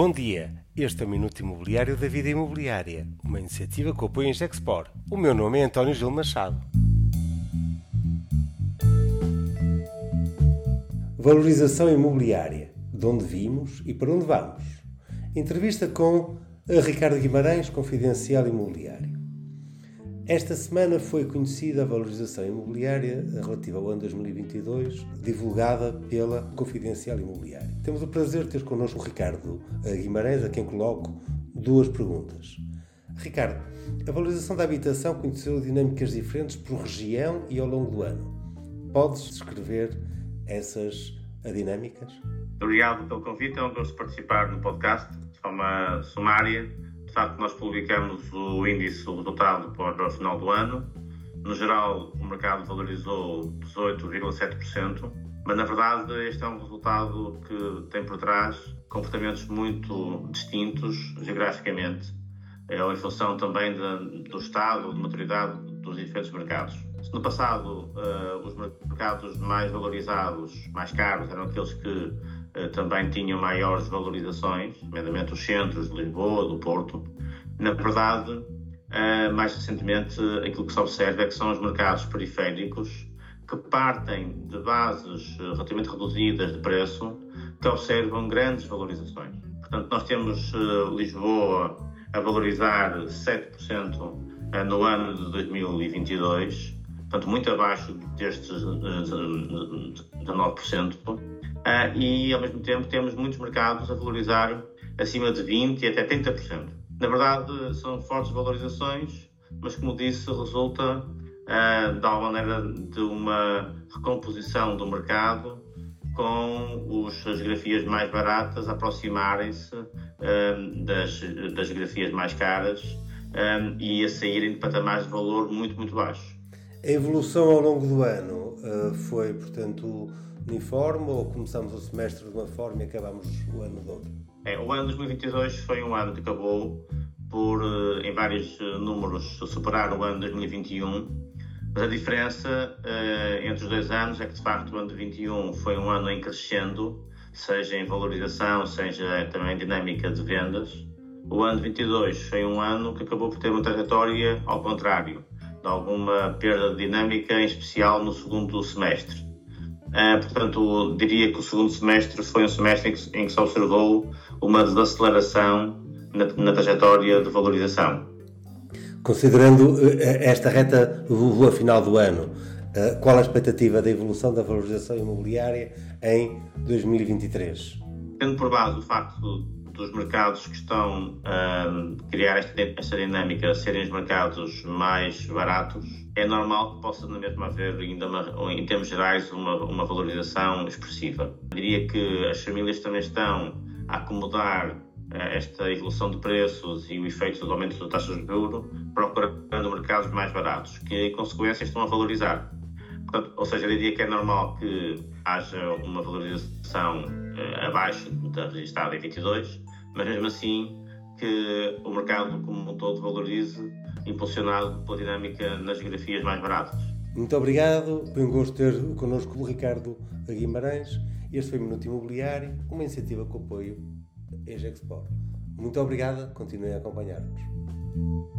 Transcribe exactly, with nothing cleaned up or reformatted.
Bom dia, este é o Minuto Imobiliário da Vida Imobiliária, uma iniciativa que apoia em Gexpor. O meu nome é António Gil Machado. Valorização imobiliária, de onde vimos e para onde vamos. Entrevista com Ricardo Guimarães, Confidencial Imobiliário. Esta semana foi conhecida a valorização imobiliária relativa ao ano dois mil e vinte e dois, divulgada pela Confidencial Imobiliário. Temos o prazer de ter connosco o Ricardo Guimarães, a quem coloco duas perguntas. Ricardo, a valorização da habitação conheceu dinâmicas diferentes por região e ao longo do ano. Podes descrever essas dinâmicas? Obrigado pelo convite, é um gosto participar no podcast. Só uma sumária. De facto, nós publicamos o índice resultado para o final do ano. No geral, o mercado valorizou dezoito vírgula sete por cento, mas na verdade este é um resultado que tem por trás comportamentos muito distintos geograficamente, em função também de, do estado de maturidade dos diferentes mercados. Se no passado uh, os mercados mais valorizados, mais caros, eram aqueles que também tinham maiores valorizações, nomeadamente os centros de Lisboa, do Porto. Na verdade, mais recentemente, aquilo que se observa é que são os mercados periféricos que partem de bases relativamente reduzidas de preço, que observam grandes valorizações. Portanto, nós temos Lisboa a valorizar sete por cento no ano de dois mil e vinte e dois, portanto, muito abaixo destes dezenove por cento. Uh, e, ao mesmo tempo, temos muitos mercados a valorizar acima de vinte por cento e até trinta por cento. Na verdade, são fortes valorizações, mas, como disse, resulta, uh, de alguma maneira, de uma recomposição do mercado com os, as geografias mais baratas aproximarem-se uh, das, das geografias mais caras uh, e a saírem de patamares de valor muito, muito baixos. A evolução ao longo do ano uh, foi, portanto, uniforme ou começamos o semestre de uma forma e acabamos o ano de outra? É, o ano dois mil e vinte e dois foi um ano que acabou por, em vários números, superar o ano dois mil e vinte e um, mas a diferença eh, entre os dois anos é que, de facto, o ano de vinte e um foi um ano em crescendo, seja em valorização, seja também em dinâmica de vendas. O ano de vinte e dois foi um ano que acabou por ter uma trajetória ao contrário, de alguma perda de dinâmica, em especial no segundo semestre. Uh, portanto, diria que o segundo semestre foi um semestre em que, em que se observou uma desaceleração na, na trajetória de valorização. Considerando uh, esta reta a final do ano, uh, qual a expectativa da evolução da valorização imobiliária em dois mil e vinte e três? Tendo por base o facto dos mercados que estão a uh, criar esta, esta dinâmica serem os mercados mais baratos, é normal que possa na mesma haver, ainda uma, em termos gerais, uma, uma valorização expressiva. Eu diria que as famílias também estão a acomodar uh, esta evolução de preços e o efeito dos aumentos das taxas de juros, procurando mercados mais baratos, que em consequência estão a valorizar. Portanto, ou seja, eu diria que é normal que haja uma valorização uh, abaixo da registrada em vinte e dois, mas mesmo assim que o mercado como um todo valorize, impulsionado pela dinâmica nas geografias mais baratas. Muito obrigado, foi um gosto ter connosco o Ricardo Guimarães. Este foi o Minuto Imobiliário, uma iniciativa que apoio Egexpor. Muito obrigado, continuem a acompanhar-nos.